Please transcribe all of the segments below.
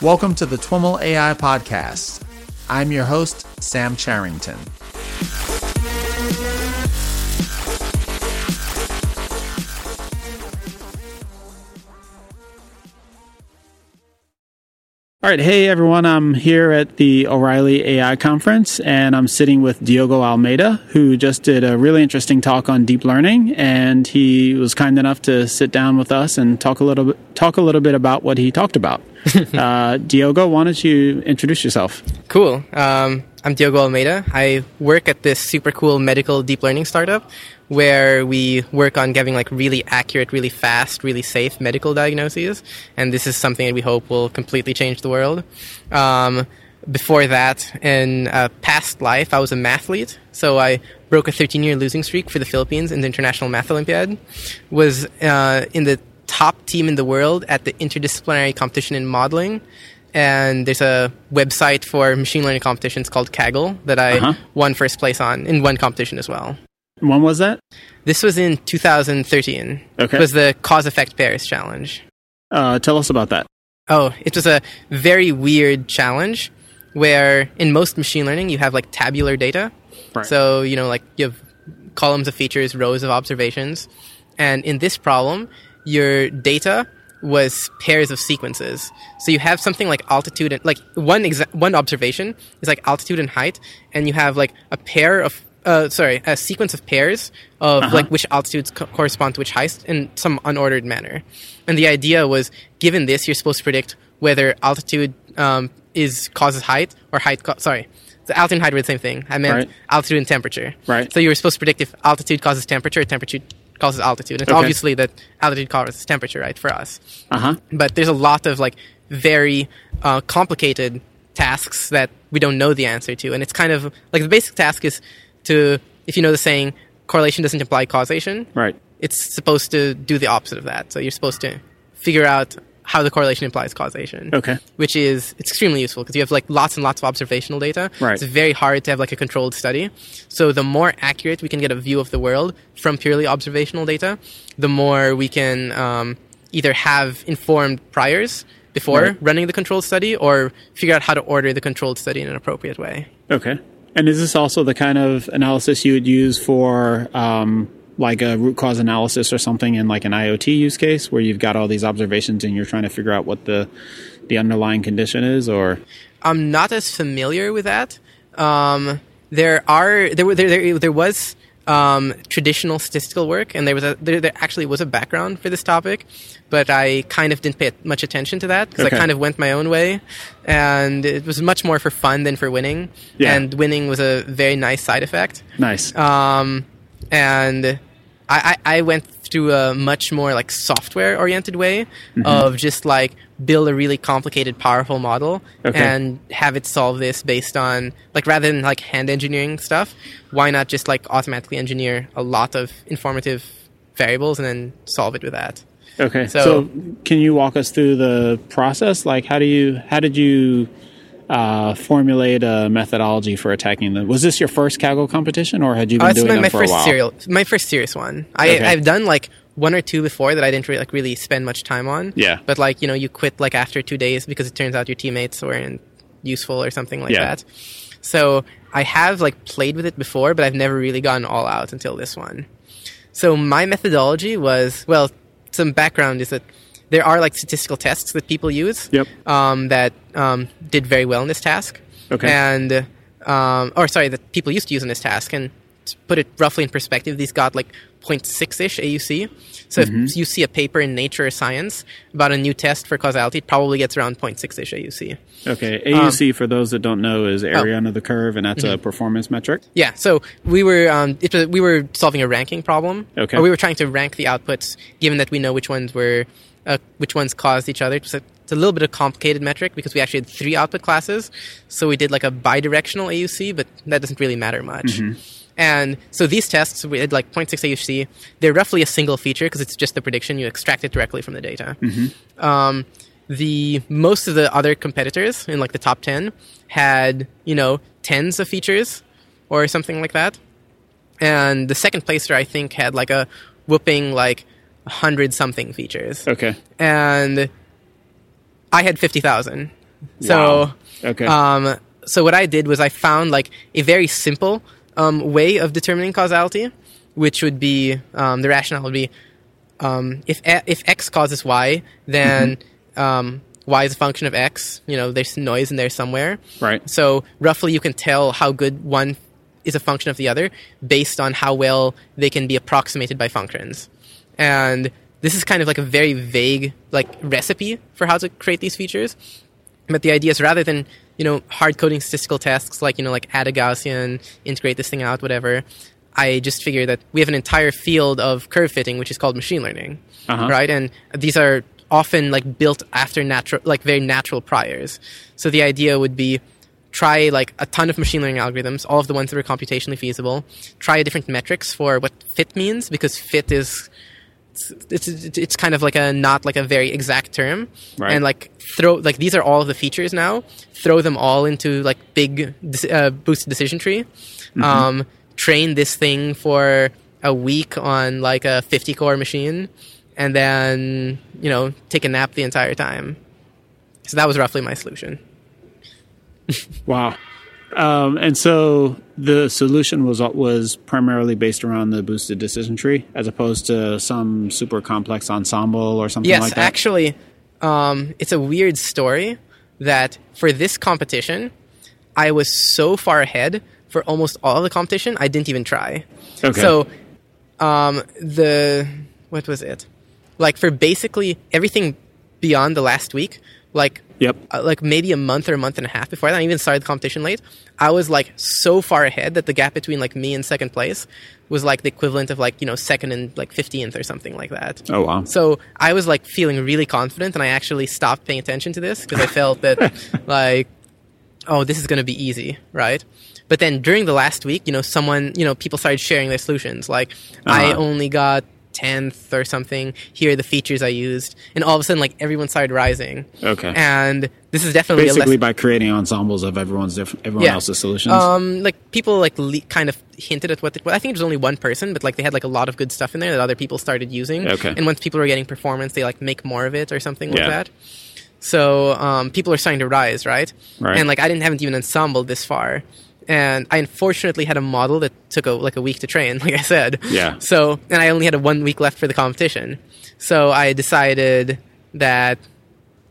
Welcome to the TwiML AI Podcast. I'm your host, Sam Charrington. All right. Hey, everyone. I'm here at the O'Reilly AI Conference, and I'm sitting with Diogo Almeida, who just did a really interesting talk on deep learning. And he was kind enough to sit down with us and talk a little bit about what he talked about. Diogo, why don't you introduce yourself? Cool. I'm Diogo Almeida. I work at this super cool medical deep learning startup where we work on giving like really accurate, really fast, really safe medical diagnoses. And this is something that we hope will completely change the world. Before that, in a past life, I was a mathlete. So I broke a 13-year losing streak for the Philippines in the International Math Olympiad, was in the top team in the world at the Interdisciplinary Competition in Modeling. And there's a website for machine learning competitions called Kaggle that I won first place on in one competition as well. When was that? This was in 2013. Okay. It was the Cause-Effect-Pairs challenge. Tell us about that. Oh, it was a very weird challenge where in most machine learning you have like tabular data. Right. So, you know, like you have columns of features, rows of observations. And in this problem, your data was pairs of sequences. So you have something like altitude and like one observation is like altitude and height, and you have like a pair of a sequence of pairs of like which altitudes correspond to which heights in some unordered manner. And the idea was, given this, you're supposed to predict whether altitude causes height or height. The altitude and height were the same thing. I meant altitude and temperature. Right. So you were supposed to predict if altitude causes temperature or temperature causes altitude. It's obviously that altitude causes temperature, right, for us. But there's a lot of like very complicated tasks that we don't know the answer to. And it's kind of like the basic task is to, if you know the saying, correlation doesn't imply causation. Right. It's supposed to do the opposite of that. So you're supposed to figure out how the correlation implies causation. Okay. Which is, it's extremely useful because you have like lots and lots of observational data. Right. It's very hard to have like a controlled study. So the more accurate we can get a view of the world from purely observational data, the more we can either have informed priors before running the controlled study or figure out how to order the controlled study in an appropriate way. Okay. And is this also the kind of analysis you would use for like a root cause analysis or something in like an IoT use case where you've got all these observations and you're trying to figure out what the underlying condition is? Or I'm not as familiar with that. There was traditional statistical work, and there actually was a background for this topic, but I kind of didn't pay much attention to that because I kind of went my own way, and it was much more for fun than for winning. Yeah. And winning was a very nice side effect. Nice. And I went through a much more like software oriented way of just like build a really complicated, powerful model and have it solve this based on like, rather than like hand engineering stuff, why not just like automatically engineer a lot of informative variables and then solve it with that. Okay. So can you walk us through the process? Like how did you formulate a methodology for attacking them? Was this your first Kaggle competition, or had you been doing them for a while? My first serious one. I've done like one or two before that I didn't really spend much time on. Yeah. But like, you know, you quit like after 2 days because it turns out your teammates weren't useful or something like that. So I have like played with it before, but I've never really gone all out until this one. So my methodology was, well, some background is that there are like statistical tests that people use that did very well in this task. Okay. And, that people used to use in this task. And to put it roughly in perspective, these got like 0.6-ish AUC. So if you see a paper in Nature or Science about a new test for causality, it probably gets around 0.6-ish AUC. Okay. AUC, for those that don't know, is area under the curve, and that's a performance metric? Yeah. So we were solving a ranking problem. Okay. Or we were trying to rank the outputs, given that we know which ones were... which ones caused each other. It's a little bit of a complicated metric because we actually had three output classes. So we did like a bidirectional AUC, but that doesn't really matter much. And so these tests, we had like 0.6 AUC. They're roughly a single feature because it's just the prediction. You extract it directly from the data. The most of the other competitors in like the top 10 had, you know, tens of features or something like that. And the second placer, I think, had like a whooping like 100-something features. Okay. And I had 50,000. So, okay. So what I did was I found like a very simple way of determining causality, which would be the rationale would be if X causes Y, then Y is a function of X. You know, there's noise in there somewhere. Right. So roughly, you can tell how good one is a function of the other based on how well they can be approximated by functions. And this is kind of like a very vague like recipe for how to create these features. But the idea is rather than, you know, hard coding statistical tasks like, you know, like add a Gaussian, integrate this thing out, whatever, I just figured that we have an entire field of curve fitting, which is called machine learning, right? And these are often like built after natural, like very natural priors. So the idea would be try like a ton of machine learning algorithms, all of the ones that are computationally feasible, try different metrics for what fit means, because fit is... It's kind of like a not like a very exact term, right. And like throw like these are all of the features now. Throw them all into like big boosted decision tree. Train this thing for a week on like a 50 core machine, and then you know take a nap the entire time. So that was roughly my solution. Wow, and so the solution was primarily based around the boosted decision tree as opposed to some super complex ensemble or something like that? Yes, actually, it's a weird story that for this competition, I was so far ahead for almost all of the competition, I didn't even try. Okay. So what was it? Like for basically everything beyond the last week, like... Yep. Like maybe a month or a month and a half before that, I even started the competition late. I was like so far ahead that the gap between like me and second place was like the equivalent of like, you know, second and like 15th or something like that. Oh, wow. So I was like feeling really confident, and I actually stopped paying attention to this because I felt that like, oh, this is going to be easy. Right. But then during the last week, you know, people started sharing their solutions. Like I only got 10th or something, here are the features I used, and all of a sudden like everyone started rising. Okay. And this is definitely basically by creating ensembles of everyone else's solutions. Like people like kind of hinted at I think it was only one person, but like they had like a lot of good stuff in there that other people started using. Okay. And once people are getting performance, they like make more of it or something like that. So people are starting to rise, right? And like I haven't even ensembled this far, and I unfortunately had a model that took a week to train, like I said. Yeah. So, and I only had 1 week left for the competition. So I decided that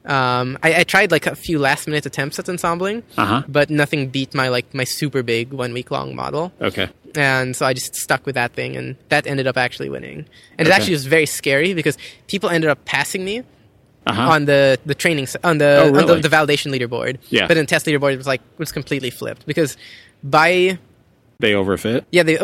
I tried like a few last minute attempts at ensembling, but nothing beat my super big 1 week long model. Okay. And so I just stuck with that thing, and that ended up actually winning. And it actually was very scary because people ended up passing me on the training on the validation leaderboard. Yeah. But in the test leaderboard it was completely flipped because they overfit. Yeah, they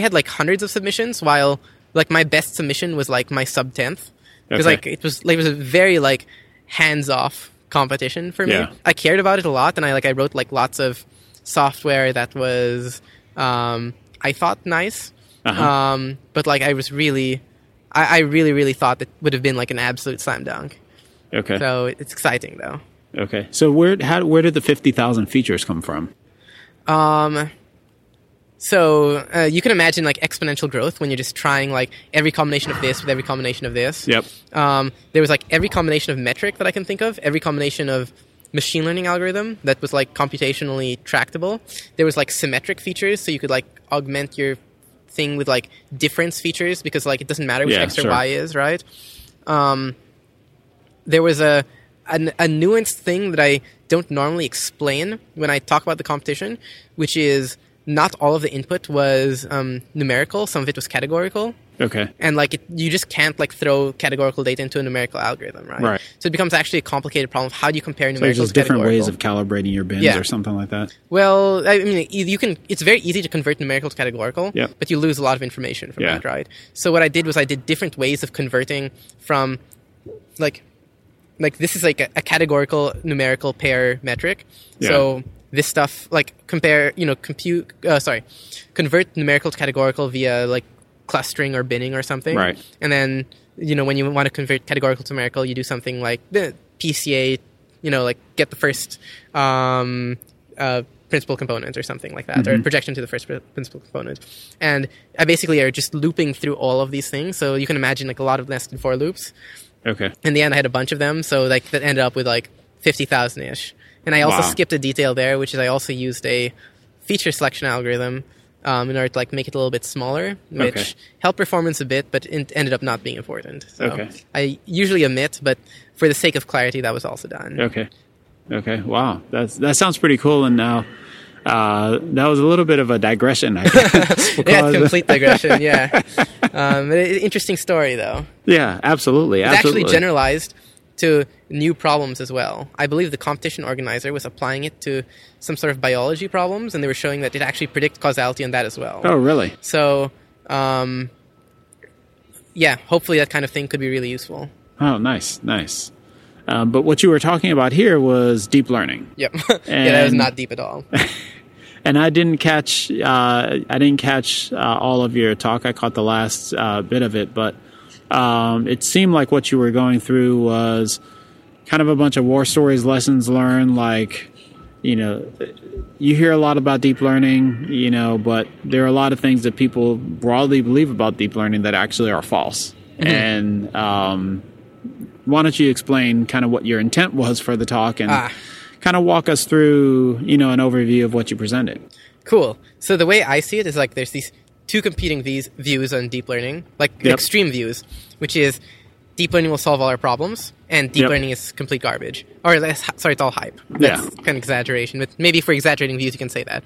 had like hundreds of submissions, while like my best submission was like my sub 10th. Because like it was a very like hands off competition for me. Yeah. I cared about it a lot, and I wrote like lots of software that was I thought nice. But like I really thought that would have been like an absolute slam dunk. Okay. So it's exciting though. Okay. So where did the 50,000 features come from? So you can imagine like exponential growth when you're just trying like every combination of this with every combination of this. Yep. There was like every combination of metric that I can think of, every combination of machine learning algorithm that was like computationally tractable. There was like symmetric features, so you could like augment your thing with like difference features because like it doesn't matter which X or Y is, right? There was a nuanced thing that I don't normally explain when I talk about the competition, which is not all of the input was numerical. Some of it was categorical. Okay. And like you just can't like throw categorical data into a numerical algorithm, right? Right. So it becomes actually a complicated problem of how do you compare numerical to categorical. There's different ways of calibrating your bins or something like that. Well, I mean, you can. It's very easy to convert numerical to categorical, but you lose a lot of information from that, right? So what I did was I did different ways of converting from like this is like a categorical numerical pair metric. Yeah. So this stuff like convert numerical to categorical via like clustering or binning or something. Right. And then, you know, when you want to convert categorical to numerical, you do something like the PCA, you know, like get the first principal component or something like that, or projection to the first principal component. And I basically are just looping through all of these things. So you can imagine like a lot of nested for loops. Okay. In the end, I had a bunch of them. So like that ended up with like 50,000-ish. And I also skipped a detail there, which is I also used a feature selection algorithm in order to like make it a little bit smaller, which helped performance a bit, but it ended up not being important. So I usually omit, but for the sake of clarity, that was also done. Okay. Wow. That sounds pretty cool. And now that was a little bit of a digression, I guess. Yeah, complete digression. Yeah. Interesting story, though. Yeah, absolutely. It's actually generalized to new problems as well. I believe the competition organizer was applying it to some sort of biology problems, and they were showing that it actually predicts causality on that as well. Oh, really? So, hopefully that kind of thing could be really useful. Oh, nice. But what you were talking about here was deep learning. Yep. Yeah, that was not deep at all. And I didn't catch all of your talk. I caught the last bit of it, but it seemed like what you were going through was kind of a bunch of war stories, lessons learned. Like, you know, you hear a lot about deep learning, you know, but there are a lot of things that people broadly believe about deep learning that actually are false. Mm-hmm. And why don't you explain kind of what your intent was for the talk and kind of walk us through, you know, an overview of what you presented. Cool. So the way I see it is like there's these two competing views on deep learning, like extreme views, which is deep learning will solve all our problems and deep learning is complete garbage. Or it's all hype. That's kind of exaggeration, but maybe for exaggerating views you can say that.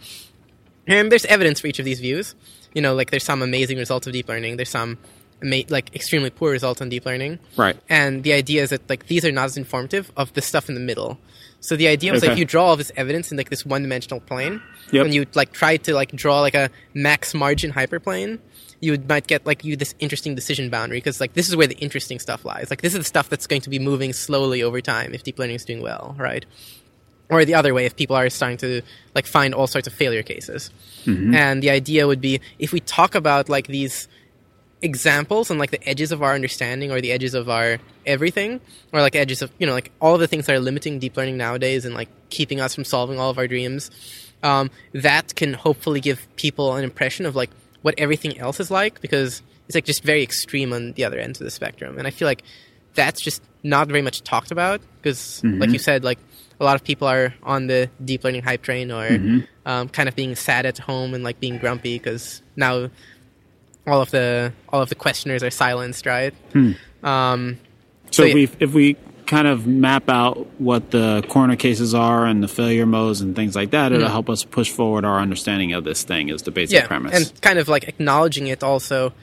And there's evidence for each of these views. You know, like there's some amazing results of deep learning. There's some extremely poor results on deep learning. Right. And the idea is that like these are not as informative of the stuff in the middle. So the idea was like you draw all this evidence in like this one-dimensional plane, and you like try to like draw like a max margin hyperplane, you might get like this interesting decision boundary because like this is where the interesting stuff lies. Like this is the stuff that's going to be moving slowly over time if deep learning is doing well, right? Or the other way, if people are starting to like find all sorts of failure cases. Mm-hmm. And the idea would be if we talk about like these examples and like the edges of our understanding or the edges of our everything or like edges of, you know, like all of the things that are limiting deep learning nowadays and like keeping us from solving all of our dreams, that can hopefully give people an impression of like what everything else is like, because it's like just very extreme on the other end of the spectrum. And I feel like that's just not very much talked about because like you said, like a lot of people are on the deep learning hype train or kind of being sad at home and like being grumpy because now all of the questioners are silenced, right? If we kind of map out what the corner cases are and the failure modes and things like that, it'll help us push forward our understanding of this thing is the basic premise. And kind of like acknowledging it also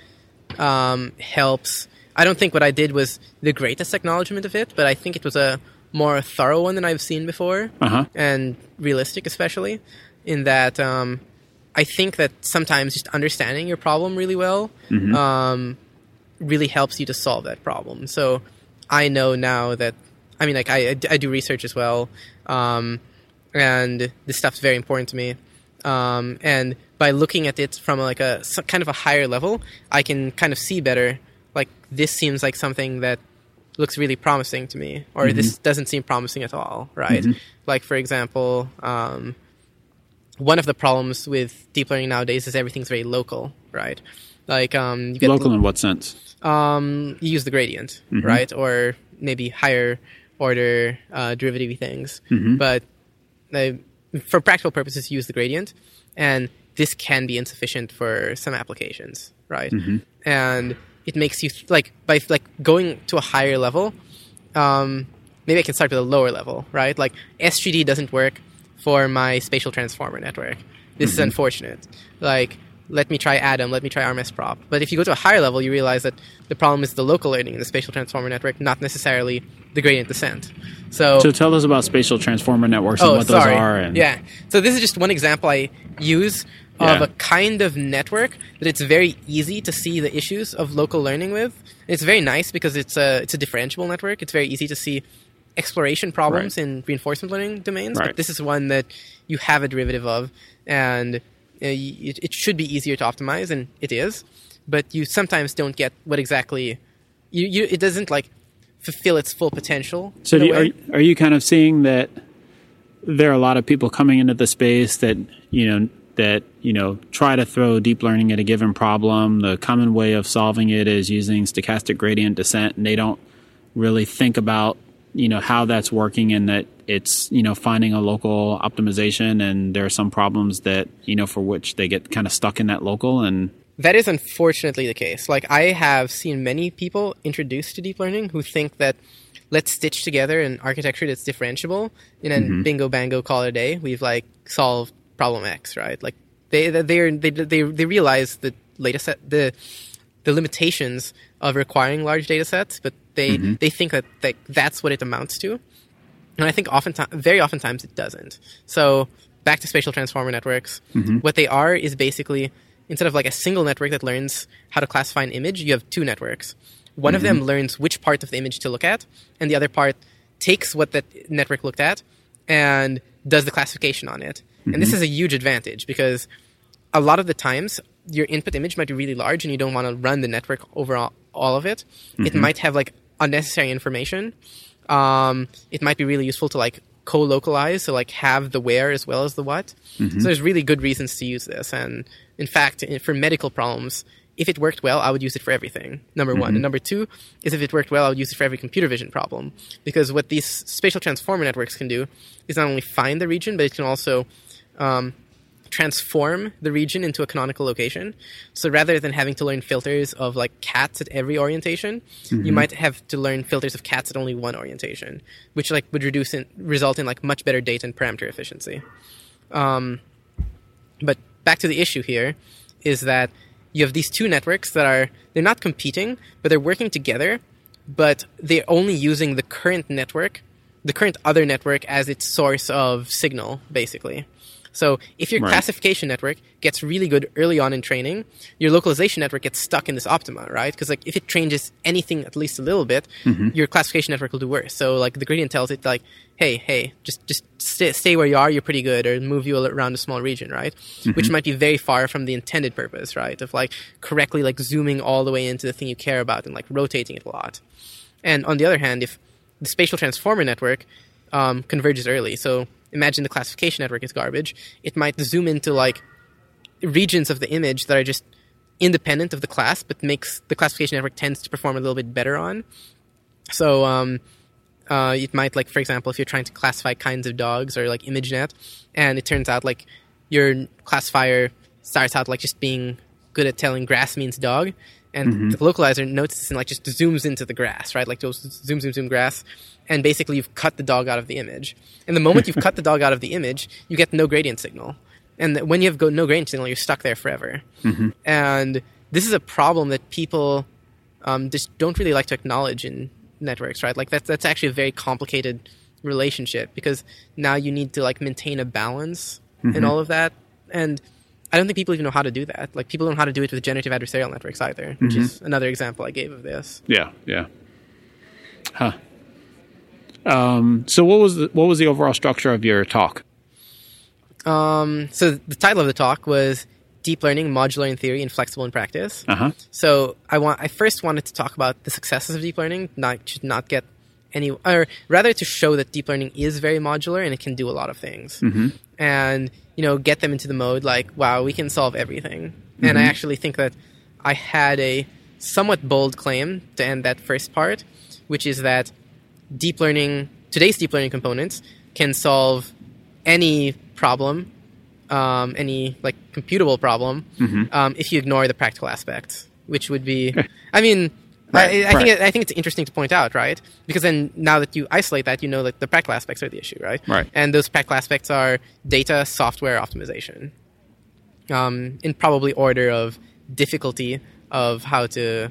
helps. I don't think what I did was the greatest acknowledgement of it, but I think it was a more thorough one than I've seen before and realistic especially in that I think that sometimes just understanding your problem really well really helps you to solve that problem. So I know now that, I mean, like I do research as well, and this stuff's very important to me. And by looking at it from like a kind of a higher level, I can kind of see better, like this seems like something that looks really promising to me, or this doesn't seem promising at all, right? Like, for example, one of the problems with deep learning nowadays is everything's very local, right? Like, you get local in what sense? You use the gradient, right? Or maybe higher order derivative things. But for practical purposes, you use the gradient, and this can be insufficient for some applications, right? And it makes you by going to a higher level. Maybe I can start with a lower level, right? Like SGD doesn't work for my spatial transformer network. This is unfortunate. Like, let me try Adam, let me try RMSProp. But if you go to a higher level, you realize that the problem is the local learning in the spatial transformer network, not necessarily the gradient descent. So tell us about spatial transformer networks and what those are. Yeah. So this is just one example I use of a kind of network that it's very easy to see the issues of local learning with. And it's very nice because it's a differentiable network. It's very easy to see exploration problems in reinforcement learning domains, but this is one that you have a derivative of, and it should be easier to optimize, and it is, but you sometimes don't get what exactly it doesn't like fulfill its full potential. So are you kind of seeing that there are a lot of people coming into the space that try to throw deep learning at a given problem? The common way of solving it is using stochastic gradient descent, and they don't really think about how that's working, and that it's, you know, finding a local optimization, and there are some problems that, you know, for which they get kind of stuck in that local. And that is unfortunately the case. Like, I have seen many people introduced to deep learning who think that let's stitch together an architecture that's differentiable and then bingo bango, call it a day. We've like solved problem X, right? Like they realize the latest the limitations of requiring large data sets, but they think that that's what it amounts to. And I think very oftentimes it doesn't. So back to spatial transformer networks, what they are is basically, instead of like a single network that learns how to classify an image, you have two networks. One of them learns which part of the image to look at, and the other part takes what that network looked at and does the classification on it. And this is a huge advantage because a lot of the times your input image might be really large and you don't want to run the network over all of it. It might have like unnecessary information. It might be really useful to like co-localize, so like have the where as well as the what. So there's really good reasons to use this. And in fact, for medical problems, if it worked well, I would use it for everything, number one. And number two is if it worked well, I would use it for every computer vision problem. Because what these spatial transformer networks can do is not only find the region, but it can also transform the region into a canonical location. So rather than having to learn filters of like cats at every orientation, you might have to learn filters of cats at only one orientation, which like would result in like much better data and parameter efficiency. But back to the issue here is that you have these two networks that they're not competing, but they're working together, but they're only using the current other network as its source of signal, basically. So if your classification network gets really good early on in training, your localization network gets stuck in this optima, right? Because like if it changes anything at least a little bit, your classification network will do worse. So like the gradient tells it like, hey, just stay where you are, you're pretty good, or move you around a small region, right? Which might be very far from the intended purpose, right? Of like correctly like zooming all the way into the thing you care about and like rotating it a lot. And on the other hand, if the spatial transformer network converges early, so imagine the classification network is garbage, it might zoom into like regions of the image that are just independent of the class, but makes the classification network tends to perform a little bit better on. So, it might, like, for example, if you're trying to classify kinds of dogs or, like, ImageNet, and it turns out, like, your classifier starts out, like, just being good at telling grass means dog, and the localizer notices and, like, just zooms into the grass, right? Like, zoom, grass, and basically you've cut the dog out of the image. And the moment you've cut the dog out of the image, you get no gradient signal. And when you have no gradient signal, you're stuck there forever. And this is a problem that people just don't really like to acknowledge in networks, right? Like that's actually a very complicated relationship because now you need to like maintain a balance and all of that. And I don't think people even know how to do that. Like people don't know how to do it with generative adversarial networks either, which is another example I gave of this. Yeah. Huh. So what was the overall structure of your talk? So the title of the talk was Deep Learning, Modular in Theory, and Flexible in Practice. So I first wanted to talk about the successes of deep learning, to show that deep learning is very modular and it can do a lot of things. And, you know, get them into the mode like, wow, we can solve everything. And I actually think that I had a somewhat bold claim to end that first part, which is that deep learning, today's deep learning components can solve any problem, any like computable problem, if you ignore the practical aspects, which would be, I mean, I think it's interesting to point out, right? Because then now that you isolate that, you know that the practical aspects are the issue, right? Right. And those practical aspects are data, software, optimization, in probably order of difficulty of how to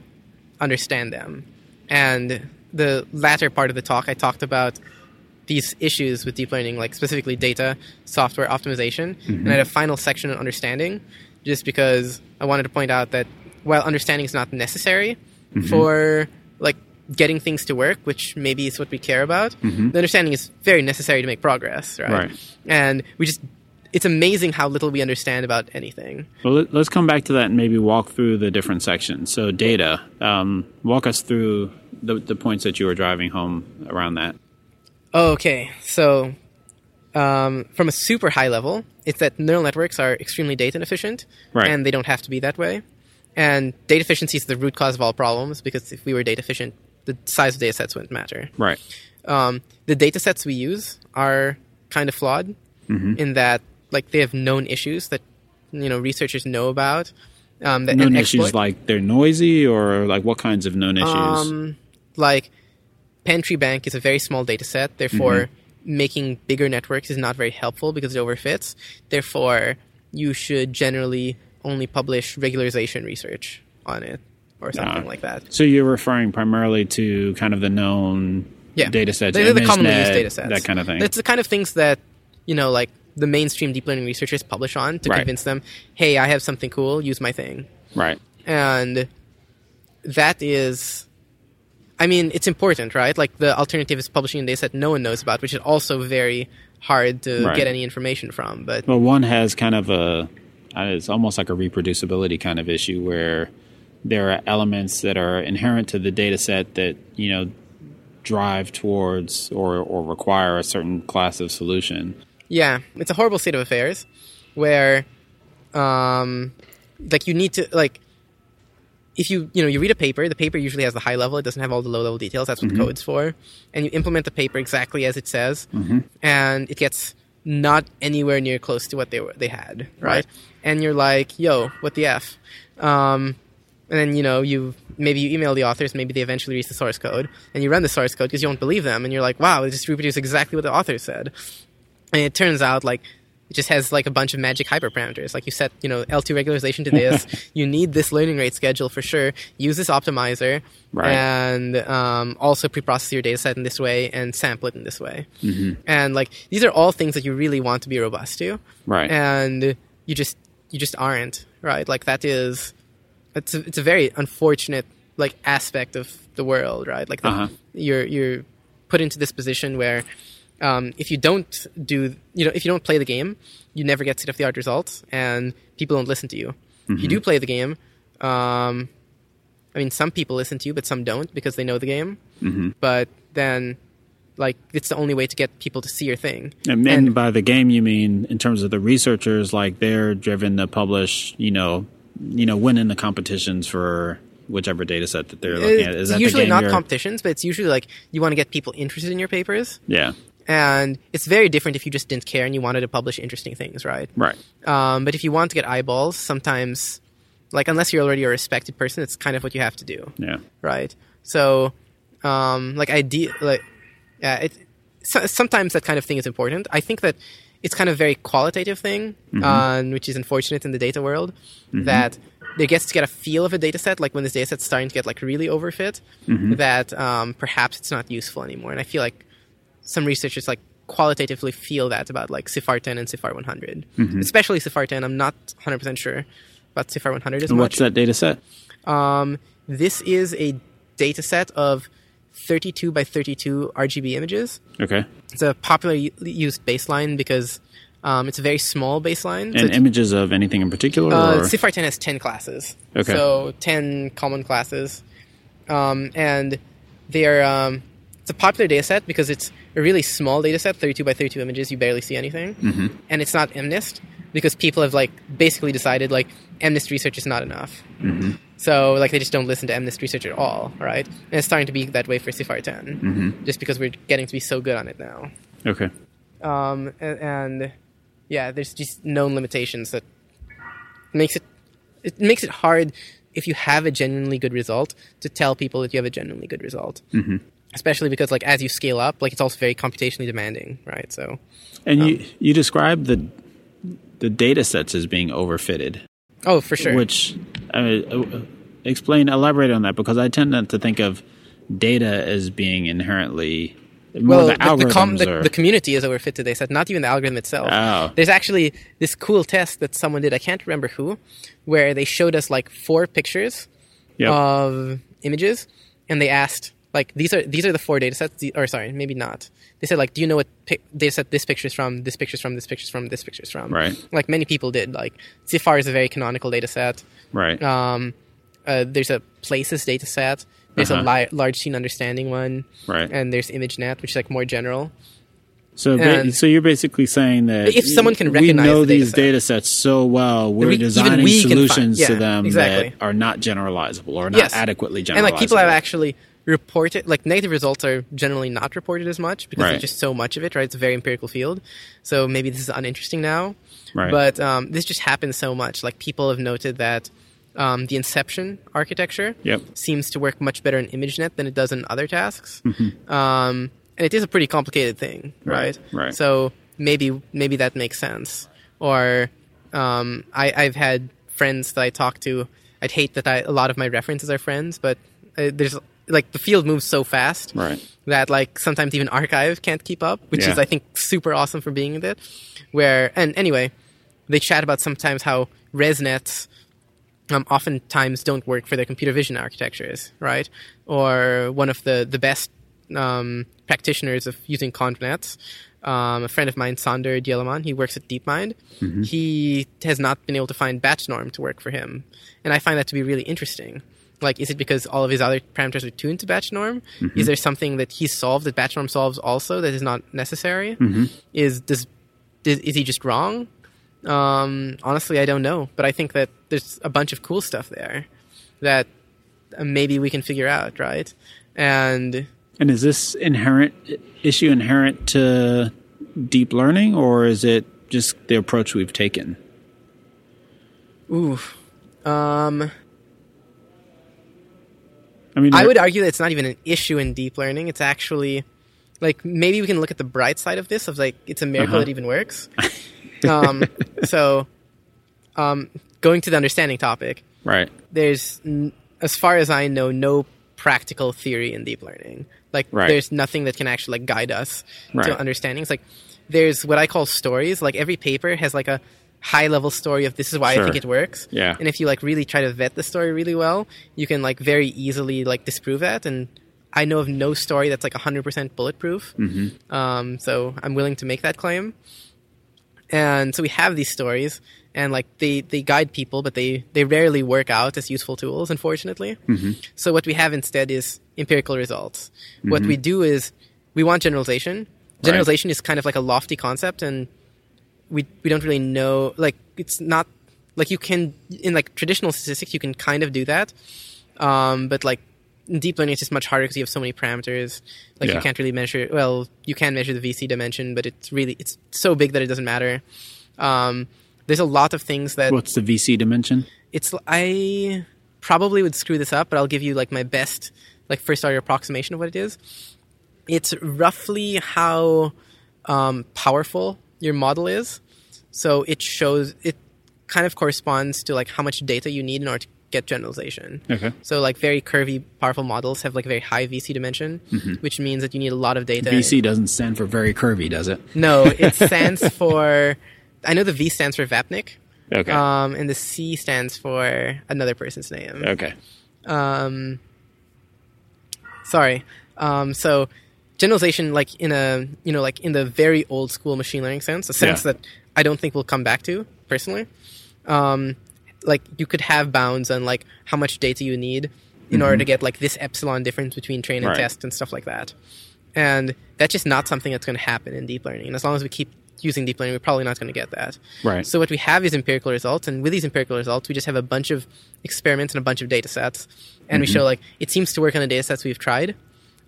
understand them. And the latter part of the talk, I talked about these issues with deep learning, like specifically data, software, optimization, and I had a final section on understanding, just because I wanted to point out that while understanding is not necessary for like getting things to work, which maybe is what we care about, the understanding is very necessary to make progress, right? And it's amazing how little we understand about anything. Well, let's come back to that and maybe walk through the different sections. So data, walk us through the points that you were driving home around that. Okay, so from a super high level, it's that neural networks are extremely data inefficient, and they don't have to be that way. And data efficiency is the root cause of all problems, because if we were data efficient, the size of data sets wouldn't matter. Right. the data sets we use are kind of flawed in that, like, they have known issues that, you know, researchers know about. That known issues like they're noisy, or like what kinds of known issues? Like Pantry Bank is a very small data set. Therefore, making bigger networks is not very helpful because it overfits. Therefore, you should generally only publish regularization research on it or something like that. So you're referring primarily to kind of the known data sets, they're the commonly used data sets, that kind of thing. That's the kind of things that, you know, like the mainstream deep learning researchers publish on to convince them, hey, I have something cool, use my thing. Right. And that is, I mean, it's important, right? Like the alternative is publishing a data set no one knows about, which is also very hard to get any information from. But well, one has kind of a, it's almost like a reproducibility kind of issue where there are elements that are inherent to the data set that, you know, drive towards or require a certain class of solution. Yeah, it's a horrible state of affairs where, like, you need to, like, if you, you know, you read a paper, the paper usually has the high level. It doesn't have all the low level details. That's what the code's for. And you implement the paper exactly as it says, and it gets not anywhere near close to what they had, right? And you're like, yo, what the F? And then, you know, you email the authors, maybe they eventually reach the source code, and you run the source code because you don't believe them, and you're like, wow, it just reproduced exactly what the author said. And it turns out, like, it just has, like, a bunch of magic hyperparameters. Like, you set, you know, L2 regularization to this. You need this learning rate schedule for sure. Use this optimizer. Right. And also preprocess your data set in this way and sample it in this way. And, like, these are all things that you really want to be robust to. Right. And you just aren't, right? Like, that is... It's a very unfortunate, like, aspect of the world, right? Like, you're put into this position where... if you don't do, you know, if you don't play the game, you never get state-of-the-art results, and people don't listen to you. If you do play the game, I mean, some people listen to you, but some don't because they know the game. But then, like, it's the only way to get people to see your thing. And then by the game, you mean in terms of the researchers, like, they're driven to publish, you know, win in the competitions for whichever data set that they're looking at. Is that usually the game not competitions, but it's usually, like, you want to get people interested in your papers. Yeah. And it's very different if you just didn't care and you wanted to publish interesting things, right? Right. But if you want to get eyeballs, sometimes, like, unless you're already a respected person, it's kind of what you have to do. Yeah. Right. So, sometimes that kind of thing is important. I think that it's kind of a very qualitative thing, which is unfortunate in the data world, that they get to get a feel of a data set, like when this data set's starting to get, like, really overfit, that perhaps it's not useful anymore. And I feel like some researchers, like, qualitatively feel that about, like, CIFAR-10 and CIFAR-100. Especially CIFAR-10. I'm not 100% sure about CIFAR-100 as much. What's that data set? This is a data set of 32 by 32 RGB images. Okay. It's a popularly used baseline because it's a very small baseline. And so images of anything in particular? CIFAR-10 has 10 classes. Okay. So 10 common classes. And they are... it's a popular data set because it's a really small data set, 32 by 32 images, you barely see anything. And it's not MNIST because people have, like, basically decided, like, MNIST research is not enough. So, like, they just don't listen to MNIST research at all, right? And it's starting to be that way for CIFAR-10 just because we're getting to be so good on it now. Okay. And yeah, there's just known limitations that makes it hard if you have a genuinely good result to tell people that you have a genuinely good result. Especially because, like, as you scale up, like, it's also very computationally demanding, right? So, and you describe the data sets as being overfitted. Oh, for sure. Which, elaborate on that, because I tend not to think of data as being inherently the community is overfit to data set, not even the algorithm itself. Oh. There's actually this cool test that someone did. I can't remember who, where they showed us, like, 4 pictures of images, and they asked, like, these are the 4 data sets. Or, sorry, maybe not. They said, like, do you know what data set this picture's from, this picture's from, this picture's from, this picture's from? Right. Like, many people did. Like, CIFAR is a very canonical data set. Right. There's a places data set. There's a large scene understanding one. Right. And there's ImageNet, which is, like, more general. So you're basically saying that if someone can recognize, we know these data sets so well, we're designing solutions to them that are not generalizable or not adequately generalizable. And, like, people have actually reported, like negative results are generally not reported as much because there's just so much of it, right? It's a very empirical field. So maybe this is uninteresting now. Right. But this just happens so much. Like people have noted that the Inception architecture seems to work much better in ImageNet than it does in other tasks. Mm-hmm. And it is a pretty complicated thing, right? So maybe that makes sense. Or I've had friends that I talk to. I'd hate that a lot of my references are friends, but there's like the field moves so fast that like sometimes even archive can't keep up, which is I think super awesome for being in it. Anyway, they chat about sometimes how ResNets oftentimes don't work for their computer vision architectures, right? Or one of the best practitioners of using ConvNets, a friend of mine, Sander Dieleman, he works at DeepMind. Mm-hmm. He has not been able to find BatchNorm to work for him. And I find that to be really interesting. Like, is it because all of his other parameters are tuned to BatchNorm? Mm-hmm. Is there something that he solved that BatchNorm solves also that is not necessary? Mm-hmm. Is he just wrong? Honestly, I don't know. But I think that there's a bunch of cool stuff there that maybe we can figure out, right? And is this issue inherent to deep learning, or is it just the approach we've taken? I mean, I would argue that it's not even an issue in deep learning. It's actually, like, maybe we can look at the bright side of this, of, like, it's a miracle it even works. Going to the understanding topic. Right. There's, as far as I know, no practical theory in deep learning. Like, there's nothing that can actually, like, guide us to understandings. Like, there's what I call stories. Like, every paper has, like, a high-level story of this is why I think it works. Yeah. And if you, like, really try to vet the story really well, you can, like, very easily, like, disprove that. And I know of no story that's, like, 100% bulletproof. Mm-hmm. So I'm willing to make that claim. And so we have these stories, and like they guide people, but they rarely work out as useful tools, unfortunately. Mm-hmm. So what we have instead is empirical results. Mm-hmm. What we do is we want generalization. Generalization is kind of like a lofty concept, and we don't really know. Like, it's not like you can in like traditional statistics you can kind of do that, but like in deep learning it's just much harder because you have so many parameters. Like you can't really measure. Well, you can measure the VC dimension, but it's so big that it doesn't matter. There's a lot of things that. What's the VC dimension? I probably would screw this up, but I'll give you like my best like first order approximation of what it is. It's roughly how powerful your model is. So it kind of corresponds to like how much data you need in order to get generalization. Okay. So like very curvy, powerful models have like a very high VC dimension, mm-hmm. which means that you need a lot of data. VC doesn't stand for very curvy, does it? No, it stands for. I know the V stands for Vapnik, and the C stands for another person's name. Okay. So generalization, like in a like in the very old school machine learning sense, a sense that I don't think we'll come back to personally. Like you could have bounds on like how much data you need in mm-hmm. order to get like this epsilon difference between train and test and stuff like that. And that's just not something that's going to happen in deep learning. And as long as we keep using deep learning, we're probably not going to get that. Right. So what we have is empirical results, and with these empirical results, we just have a bunch of experiments and a bunch of data sets, and mm-hmm. we show, like, it seems to work on the data sets we've tried.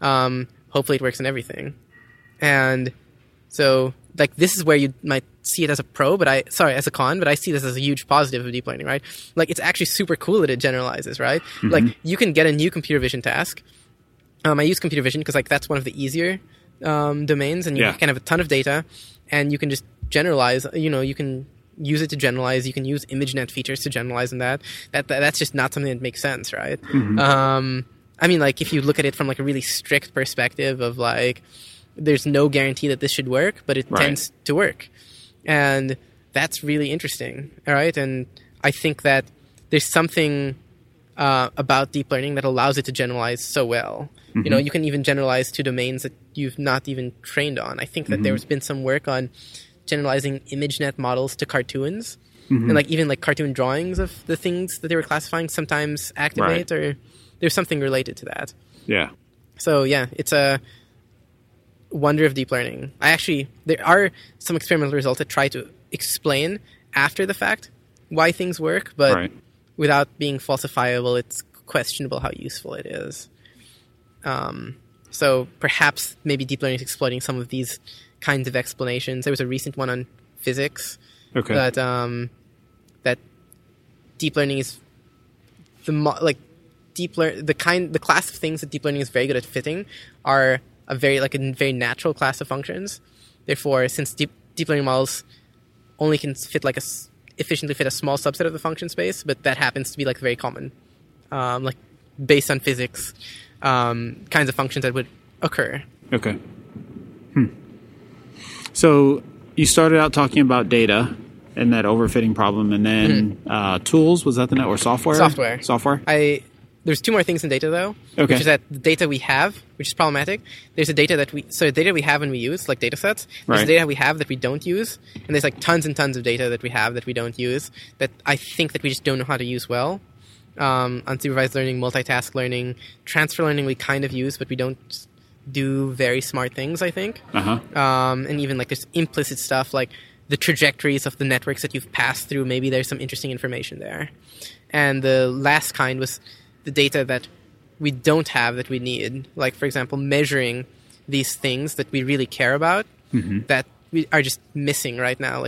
Hopefully it works on everything. And so, like, this is where you might see it as a pro, as a con, but I see this as a huge positive of deep learning, right? Like, it's actually super cool that it generalizes, right? Mm-hmm. Like, you can get a new computer vision task. I use computer vision because, like, that's one of the easier domains, and you can have a ton of data, and you can just generalize, you can use it to generalize. You can use ImageNet features to generalize in that. That's just not something that makes sense, right? Mm-hmm. I mean, like, if you look at it from, like, a really strict perspective of, like, there's no guarantee that this should work, but it tends to work. And that's really interesting, all right? And I think that there's something about deep learning that allows it to generalize so well. Mm-hmm. You can even generalize to domains that you've not even trained on. I think that mm-hmm. there's been some work on generalizing ImageNet models to cartoons, mm-hmm. and like even like cartoon drawings of the things that they were classifying sometimes activate, or there's something related to that. Yeah. So yeah, it's a wonder of deep learning. There are some experimental results that try to explain after the fact why things work, but without being falsifiable, it's questionable how useful it is. So perhaps maybe deep learning is exploiting some of these kinds of explanations. There was a recent one on physics that deep learning is the class of things that deep learning is very good at fitting are a very natural class of functions. Therefore, since deep learning models only can fit efficiently fit a small subset of the function space, but that happens to be very common, based on physics, kinds of functions that would occur. Okay. So you started out talking about data and that overfitting problem, and then tools. Was that the net or software? Software. There's two more things in data though. Okay. Which is that the data we have, which is problematic. There's the data that we have and we use, like data sets. There's the data we have that we don't use, and there's tons and tons of data that we have that we don't use that I think that we just don't know how to use well. Unsupervised learning, multitask learning, transfer learning we kind of use, but we don't do very smart things, I think. And even there's implicit stuff like the trajectories of the networks that you've passed through. Maybe there's some interesting information there. And the last kind was the data that we don't have that we need, for example, measuring these things that we really care about that we are just missing right now.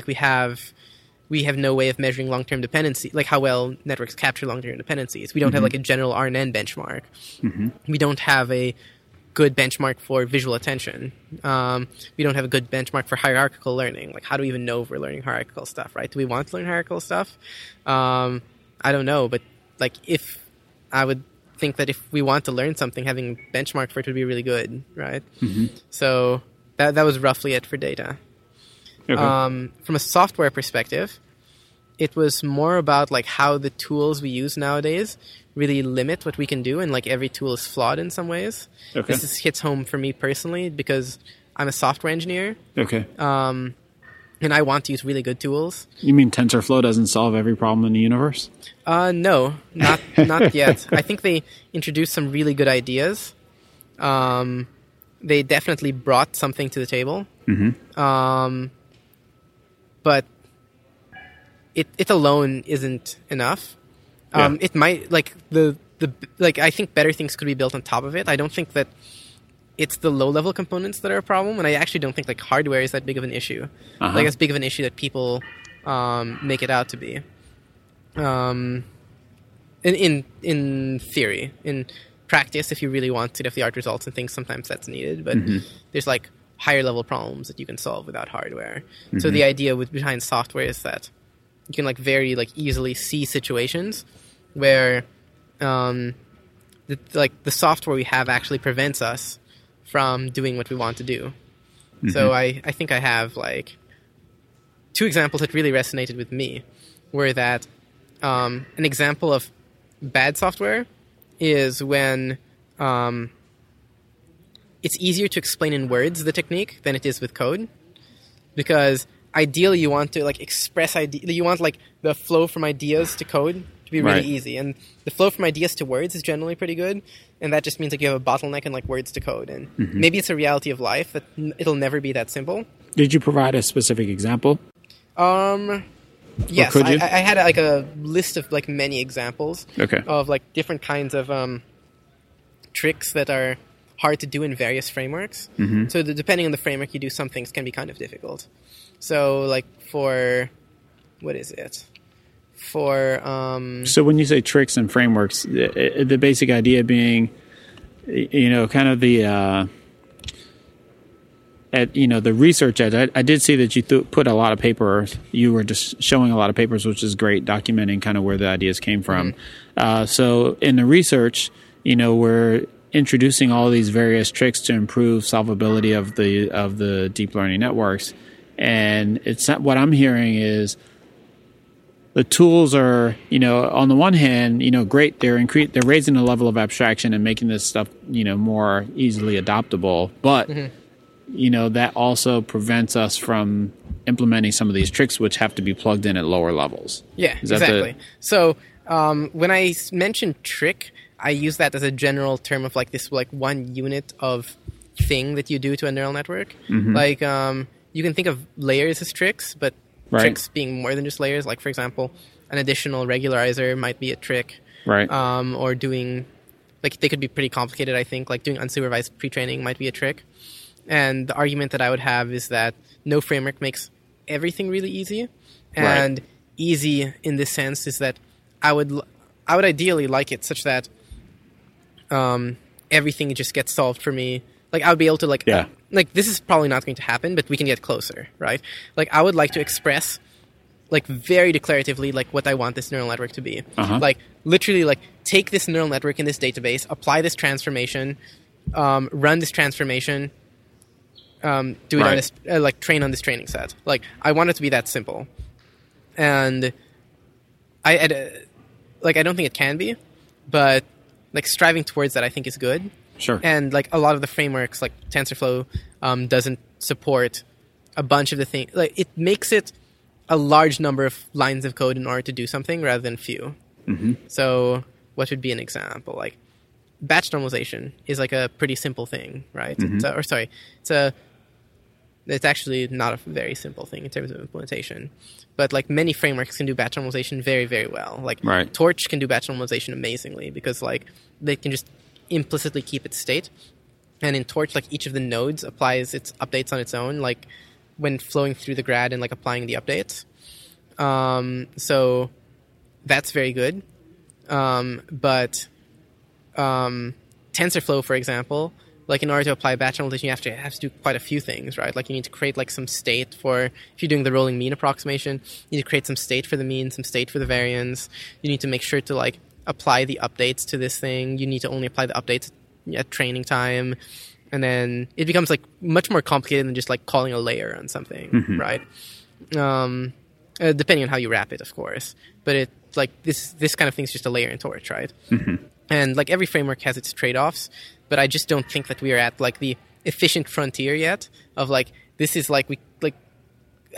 We have no way of measuring long-term dependency, how well networks capture long-term dependencies. We don't have a general RNN benchmark. We don't have a good benchmark for visual attention. We don't have a good benchmark for hierarchical learning. How do we even know if we're learning hierarchical stuff, right? Do we want to learn hierarchical stuff? I don't know, but if I would think that if we want to learn something, having a benchmark for it would be really good, right? So that was roughly it for data. Okay. From a software perspective, it was more about how the tools we use nowadays really limit what we can do, and every tool is flawed in some ways. Okay. This hits home for me personally because I'm a software engineer. Okay. And I want to use really good tools. You mean TensorFlow doesn't solve every problem in the universe? No, not yet. I think they introduced some really good ideas. They definitely brought something to the table. But it alone isn't enough. It might I think better things could be built on top of it. I don't think that it's the low-level components that are a problem, and I actually don't think hardware is that big of an issue. It's big of an issue that people make it out to be. In theory, in practice, if you really want to have the art results and things, sometimes that's needed. But there's higher-level problems that you can solve without hardware. So the idea behind software is that you can very easily see situations where the software we have actually prevents us from doing what we want to do. So I think I have two examples that really resonated with me were that an example of bad software is when it's easier to explain in words the technique than it is with code, because ideally you want to express idea, you want the flow from ideas to code to be really easy, and the flow from ideas to words is generally pretty good, and that just means you have a bottleneck in words to code, and maybe it's a reality of life that it'll never be that simple. Did you provide a specific example? Yes, I had a list of many examples of different kinds of tricks that are hard to do in various frameworks. So depending on the framework you do, some things can be kind of difficult. So for what is it? So when you say tricks and frameworks, the basic idea being, kind of the the research edge. I did see that you put a lot of papers. You were just showing a lot of papers, which is great, documenting kind of where the ideas came from. So in the research, we're introducing all these various tricks to improve solvability of the deep learning networks, and it's not, what I'm hearing is, the tools are, on the one hand, great. They're raising the level of abstraction and making this stuff, more easily adoptable. But, that also prevents us from implementing some of these tricks, which have to be plugged in at lower levels. Yeah, exactly. So when I mentioned trick, I use that as a general term of one unit of thing that you do to a neural network. You can think of layers as tricks, but tricks being more than just layers. For example, an additional regularizer might be a trick. Or doing like they could be pretty complicated, I think. Like doing unsupervised pre-training might be a trick. And the argument that I would have is that no framework makes everything really easy. And easy in this sense is that I would ideally like it such that everything just gets solved for me. Like I would be able to like this is probably not going to happen, but we can get closer, right? Like I would like to express like very declaratively like what I want this neural network to be. Uh-huh. Like literally like take this neural network in this database, apply this transformation, run this transformation, do it on this like train on this training set. Like I want it to be that simple. And I don't think it can be, but like striving towards that I think is good. Sure. And like a lot of the frameworks like TensorFlow doesn't support a bunch of the things. Like it makes it a large number of lines of code in order to do something rather than few. Mm-hmm. So what would be an example? Like batch normalization is like a pretty simple thing, right? Mm-hmm. It's actually not a very simple thing in terms of implementation. But like many frameworks can do batch normalization very, very well. Like Torch can do batch normalization amazingly because like they can just implicitly keep its state. And in Torch, like each of the nodes applies its updates on its own, like when flowing through the grad and like applying the updates. So that's very good. But TensorFlow, for example, like in order to apply batch normalization, you have to do quite a few things, right? Like you need to create like some state for, if you're doing the rolling mean approximation, you need to create some state for the mean, some state for the variance. You need to make sure to like apply the updates to this thing. You need to only apply the updates at training time. And then it becomes like much more complicated than just like calling a layer on something, mm-hmm. right? Depending on how you wrap it, of course. But it like this kind of thing is just a layer in Torch, right? Mm-hmm. And like every framework has its trade-offs, but I just don't think that we are at like the efficient frontier yet of like this is like we like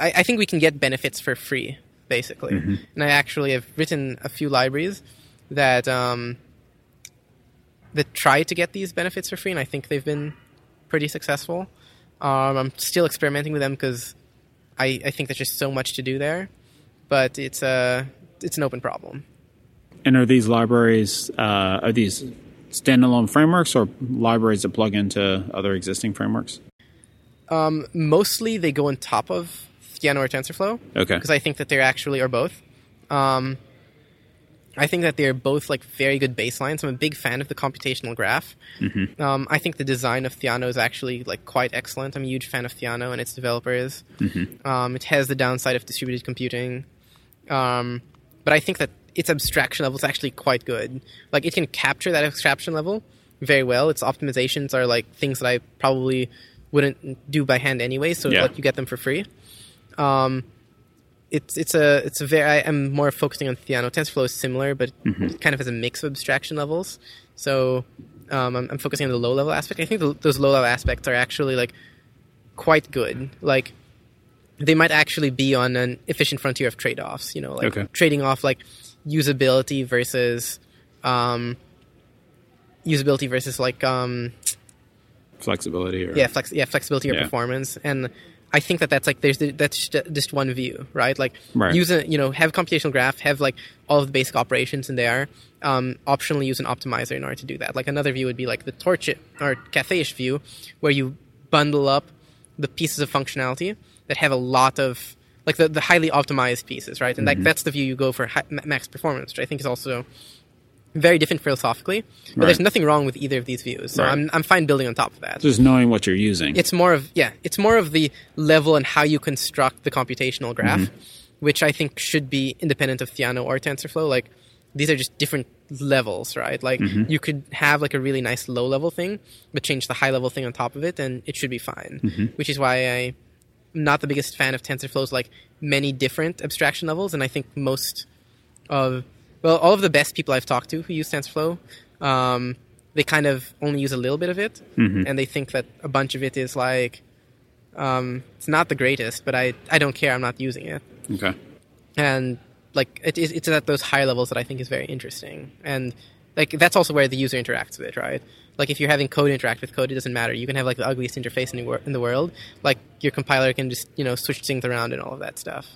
I think we can get benefits for free basically. Mm-hmm. And I actually have written a few libraries that that try to get these benefits for free, and I think they've been pretty successful. I'm still experimenting with them because I think there's just so much to do there, but it's an open problem. And are these libraries are these standalone frameworks or libraries that plug into other existing frameworks? Mostly they go on top of Theano or TensorFlow. Okay. Because I think that they're actually, or both. I think that they're both like very good baselines. I'm a big fan of the computational graph. Mm-hmm. I think the design of Theano is actually like quite excellent. I'm a huge fan of Theano and its developers. Mm-hmm. It has the downside of distributed computing. But I think that its abstraction level is actually quite good. Like it can capture that abstraction level very well. Its optimizations are like things that I probably wouldn't do by hand anyway, so like you get them for free. It's a very. I am more focusing on Theano. TensorFlow is similar, but mm-hmm. it kind of has a mix of abstraction levels. So I'm focusing on the low level aspect. I think those low level aspects are actually like quite good. Like they might actually be on an efficient frontier of trade offs. You know, like trading off like usability versus like flexibility or flexibility or performance. And I think that that's like that's just one view, right? Like use a, have a computational graph, have like all of the basic operations in there, optionally use an optimizer in order to do that. Like another view would be like the Torch or Cathay-ish view, where you bundle up the pieces of functionality that have a lot of like the highly optimized pieces, right? And mm-hmm. like that's the view you go for max performance, which I think is also very different philosophically. But there's nothing wrong with either of these views. So I'm fine building on top of that. Just knowing what you're using. It's more of the level and how you construct the computational graph, mm-hmm. which I think should be independent of Theano or TensorFlow. Like these are just different levels, right? Like mm-hmm. you could have like a really nice low level thing, but change the high level thing on top of it, and it should be fine. Mm-hmm. Which is why I'm not the biggest fan of TensorFlow's like many different abstraction levels, and I think all of the best people I've talked to who use TensorFlow, they kind of only use a little bit of it, mm-hmm. and they think that a bunch of it is like it's not the greatest, but I don't care, I'm not using it. Okay. And like it's at those higher levels that I think is very interesting, and like that's also where the user interacts with it, right? Like, if you're having code interact with code, it doesn't matter. You can have, like, the ugliest interface in the world. Like, your compiler can just, switch things around and all of that stuff.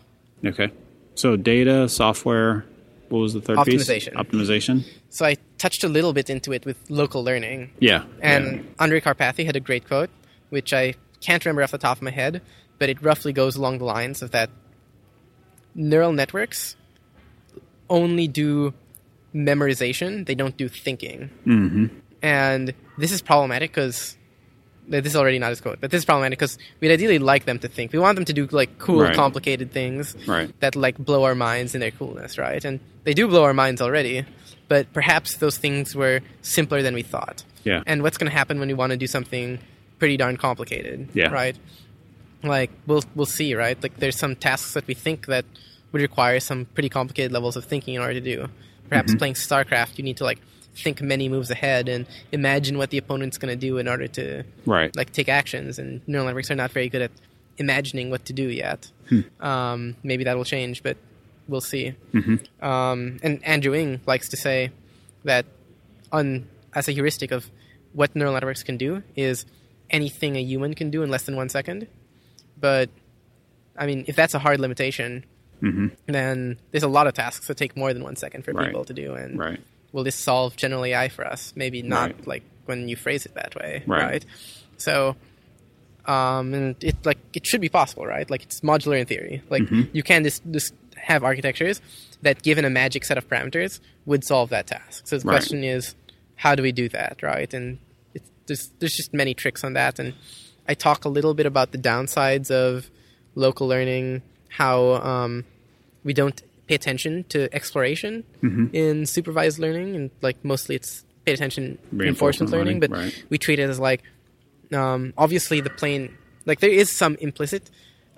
Okay. So data, software, what was the third piece? Optimization. So I touched a little bit into it with local learning. Yeah. And Andrej Karpathy had a great quote, which I can't remember off the top of my head, but it roughly goes along the lines of that neural networks only do memorization. They don't do thinking. Mm-hmm. And this is problematic because... This is already not his quote, but this is problematic because we'd ideally like them to think. We want them to do like cool, complicated things that like blow our minds in their coolness, right? And they do blow our minds already, but perhaps those things were simpler than we thought. Yeah. And what's going to happen when we want to do something pretty darn complicated, right? Like we'll see, right? Like there's some tasks that we think that would require some pretty complicated levels of thinking in order to do. Perhaps playing StarCraft, you need to like think many moves ahead and imagine what the opponent's going to do in order to like take actions. And neural networks are not very good at imagining what to do yet. Maybe that will change, but we'll see. And Andrew Ng likes to say that as a heuristic of what neural networks can do is anything a human can do in less than 1 second. But, I mean, if that's a hard limitation, then there's a lot of tasks that take more than 1 second for people to do. And will this solve general AI for us? Maybe not, like when you phrase it that way, right? So, and it should be possible, right? Like it's modular in theory. Like you can just have architectures that, given a magic set of parameters, would solve that task. So the question is, how do we do that, right? And it's there's just many tricks on that. And I talk a little bit about the downsides of local learning, how we don't pay attention to exploration in supervised learning, and like mostly it's pay attention reinforcement learning, but we treat it as like obviously the plain, like there is some implicit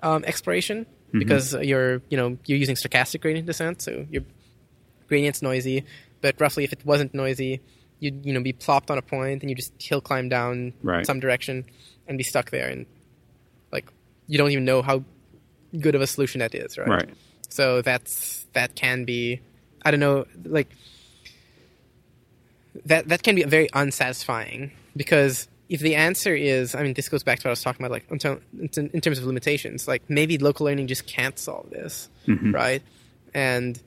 exploration because you're using stochastic gradient descent, so your gradient's noisy, but roughly if it wasn't noisy you'd be plopped on a point and you just hill climb down some direction and be stuck there, and like you don't even know how good of a solution that is, right. So that can be, I don't know, like that can be very unsatisfying, because if the answer is, I mean, this goes back to what I was talking about, like in terms of limitations, like maybe local learning just can't solve this, right? And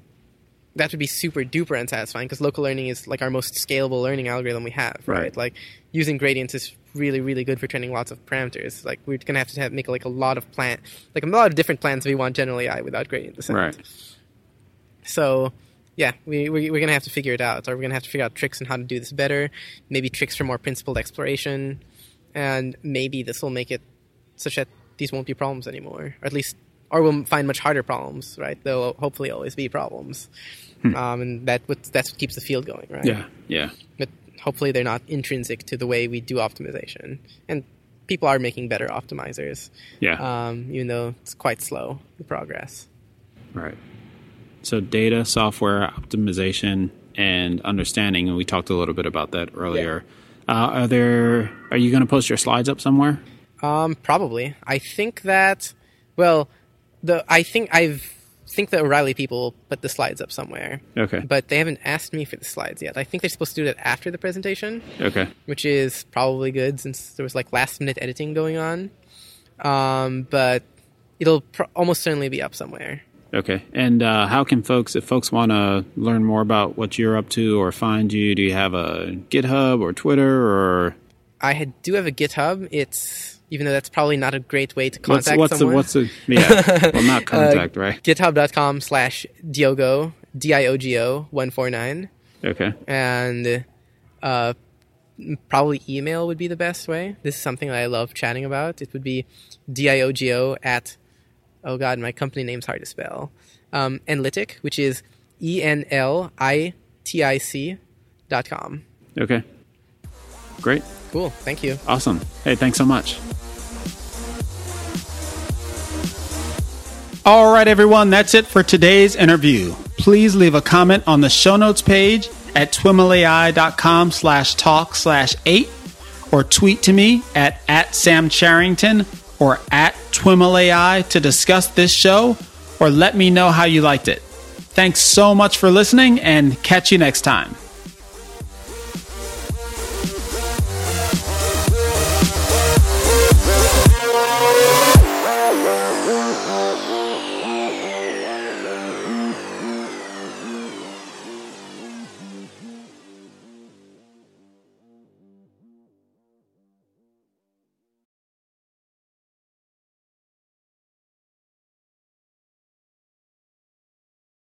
that would be super duper unsatisfying, because local learning is like our most scalable learning algorithm we have, right? Like using gradients is really, really good for training lots of parameters. Like we're going to have to make like a lot of different plans if we want general AI without gradient descent. Right. So yeah, we're going to have to figure it out, or we're going to have to figure out tricks on how to do this better, maybe tricks for more principled exploration, and maybe this will make it such that these won't be problems anymore, or we'll find much harder problems, right? They'll hopefully always be problems. And that's what keeps the field going, right? Yeah. But hopefully they're not intrinsic to the way we do optimization. And people are making better optimizers. Yeah. Even though it's quite slow, the progress. Right. So data, software, optimization, and understanding, and we talked a little bit about that earlier. Yeah. Are you going to post your slides up somewhere? Probably. I think the O'Reilly people will put the slides up somewhere. Okay. But they haven't asked me for the slides yet. I think they're supposed to do that after the presentation. Okay. Which is probably good, since there was like last minute editing going on. But it'll almost certainly be up somewhere. Okay. And how can folks, if folks want to learn more about what you're up to or find you, do you have a GitHub or Twitter or... I do have a GitHub. Even though that's probably not a great way to contact someone. Well, not contact, right? GitHub.com/Diogo, Diogo 149. Okay. And probably email would be the best way. This is something that I love chatting about. It would be Diogo at, my company name's hard to spell. Enlitic, which is ENLITIC.com. Okay. Great. Cool. Thank you. Awesome. Hey, thanks so much. All right, everyone. That's it for today's interview. Please leave a comment on the show notes page at twimlai.com/talk/8, or tweet to me at Sam Charrington or at TwiMLAI to discuss this show, or let me know how you liked it. Thanks so much for listening, and catch you next time.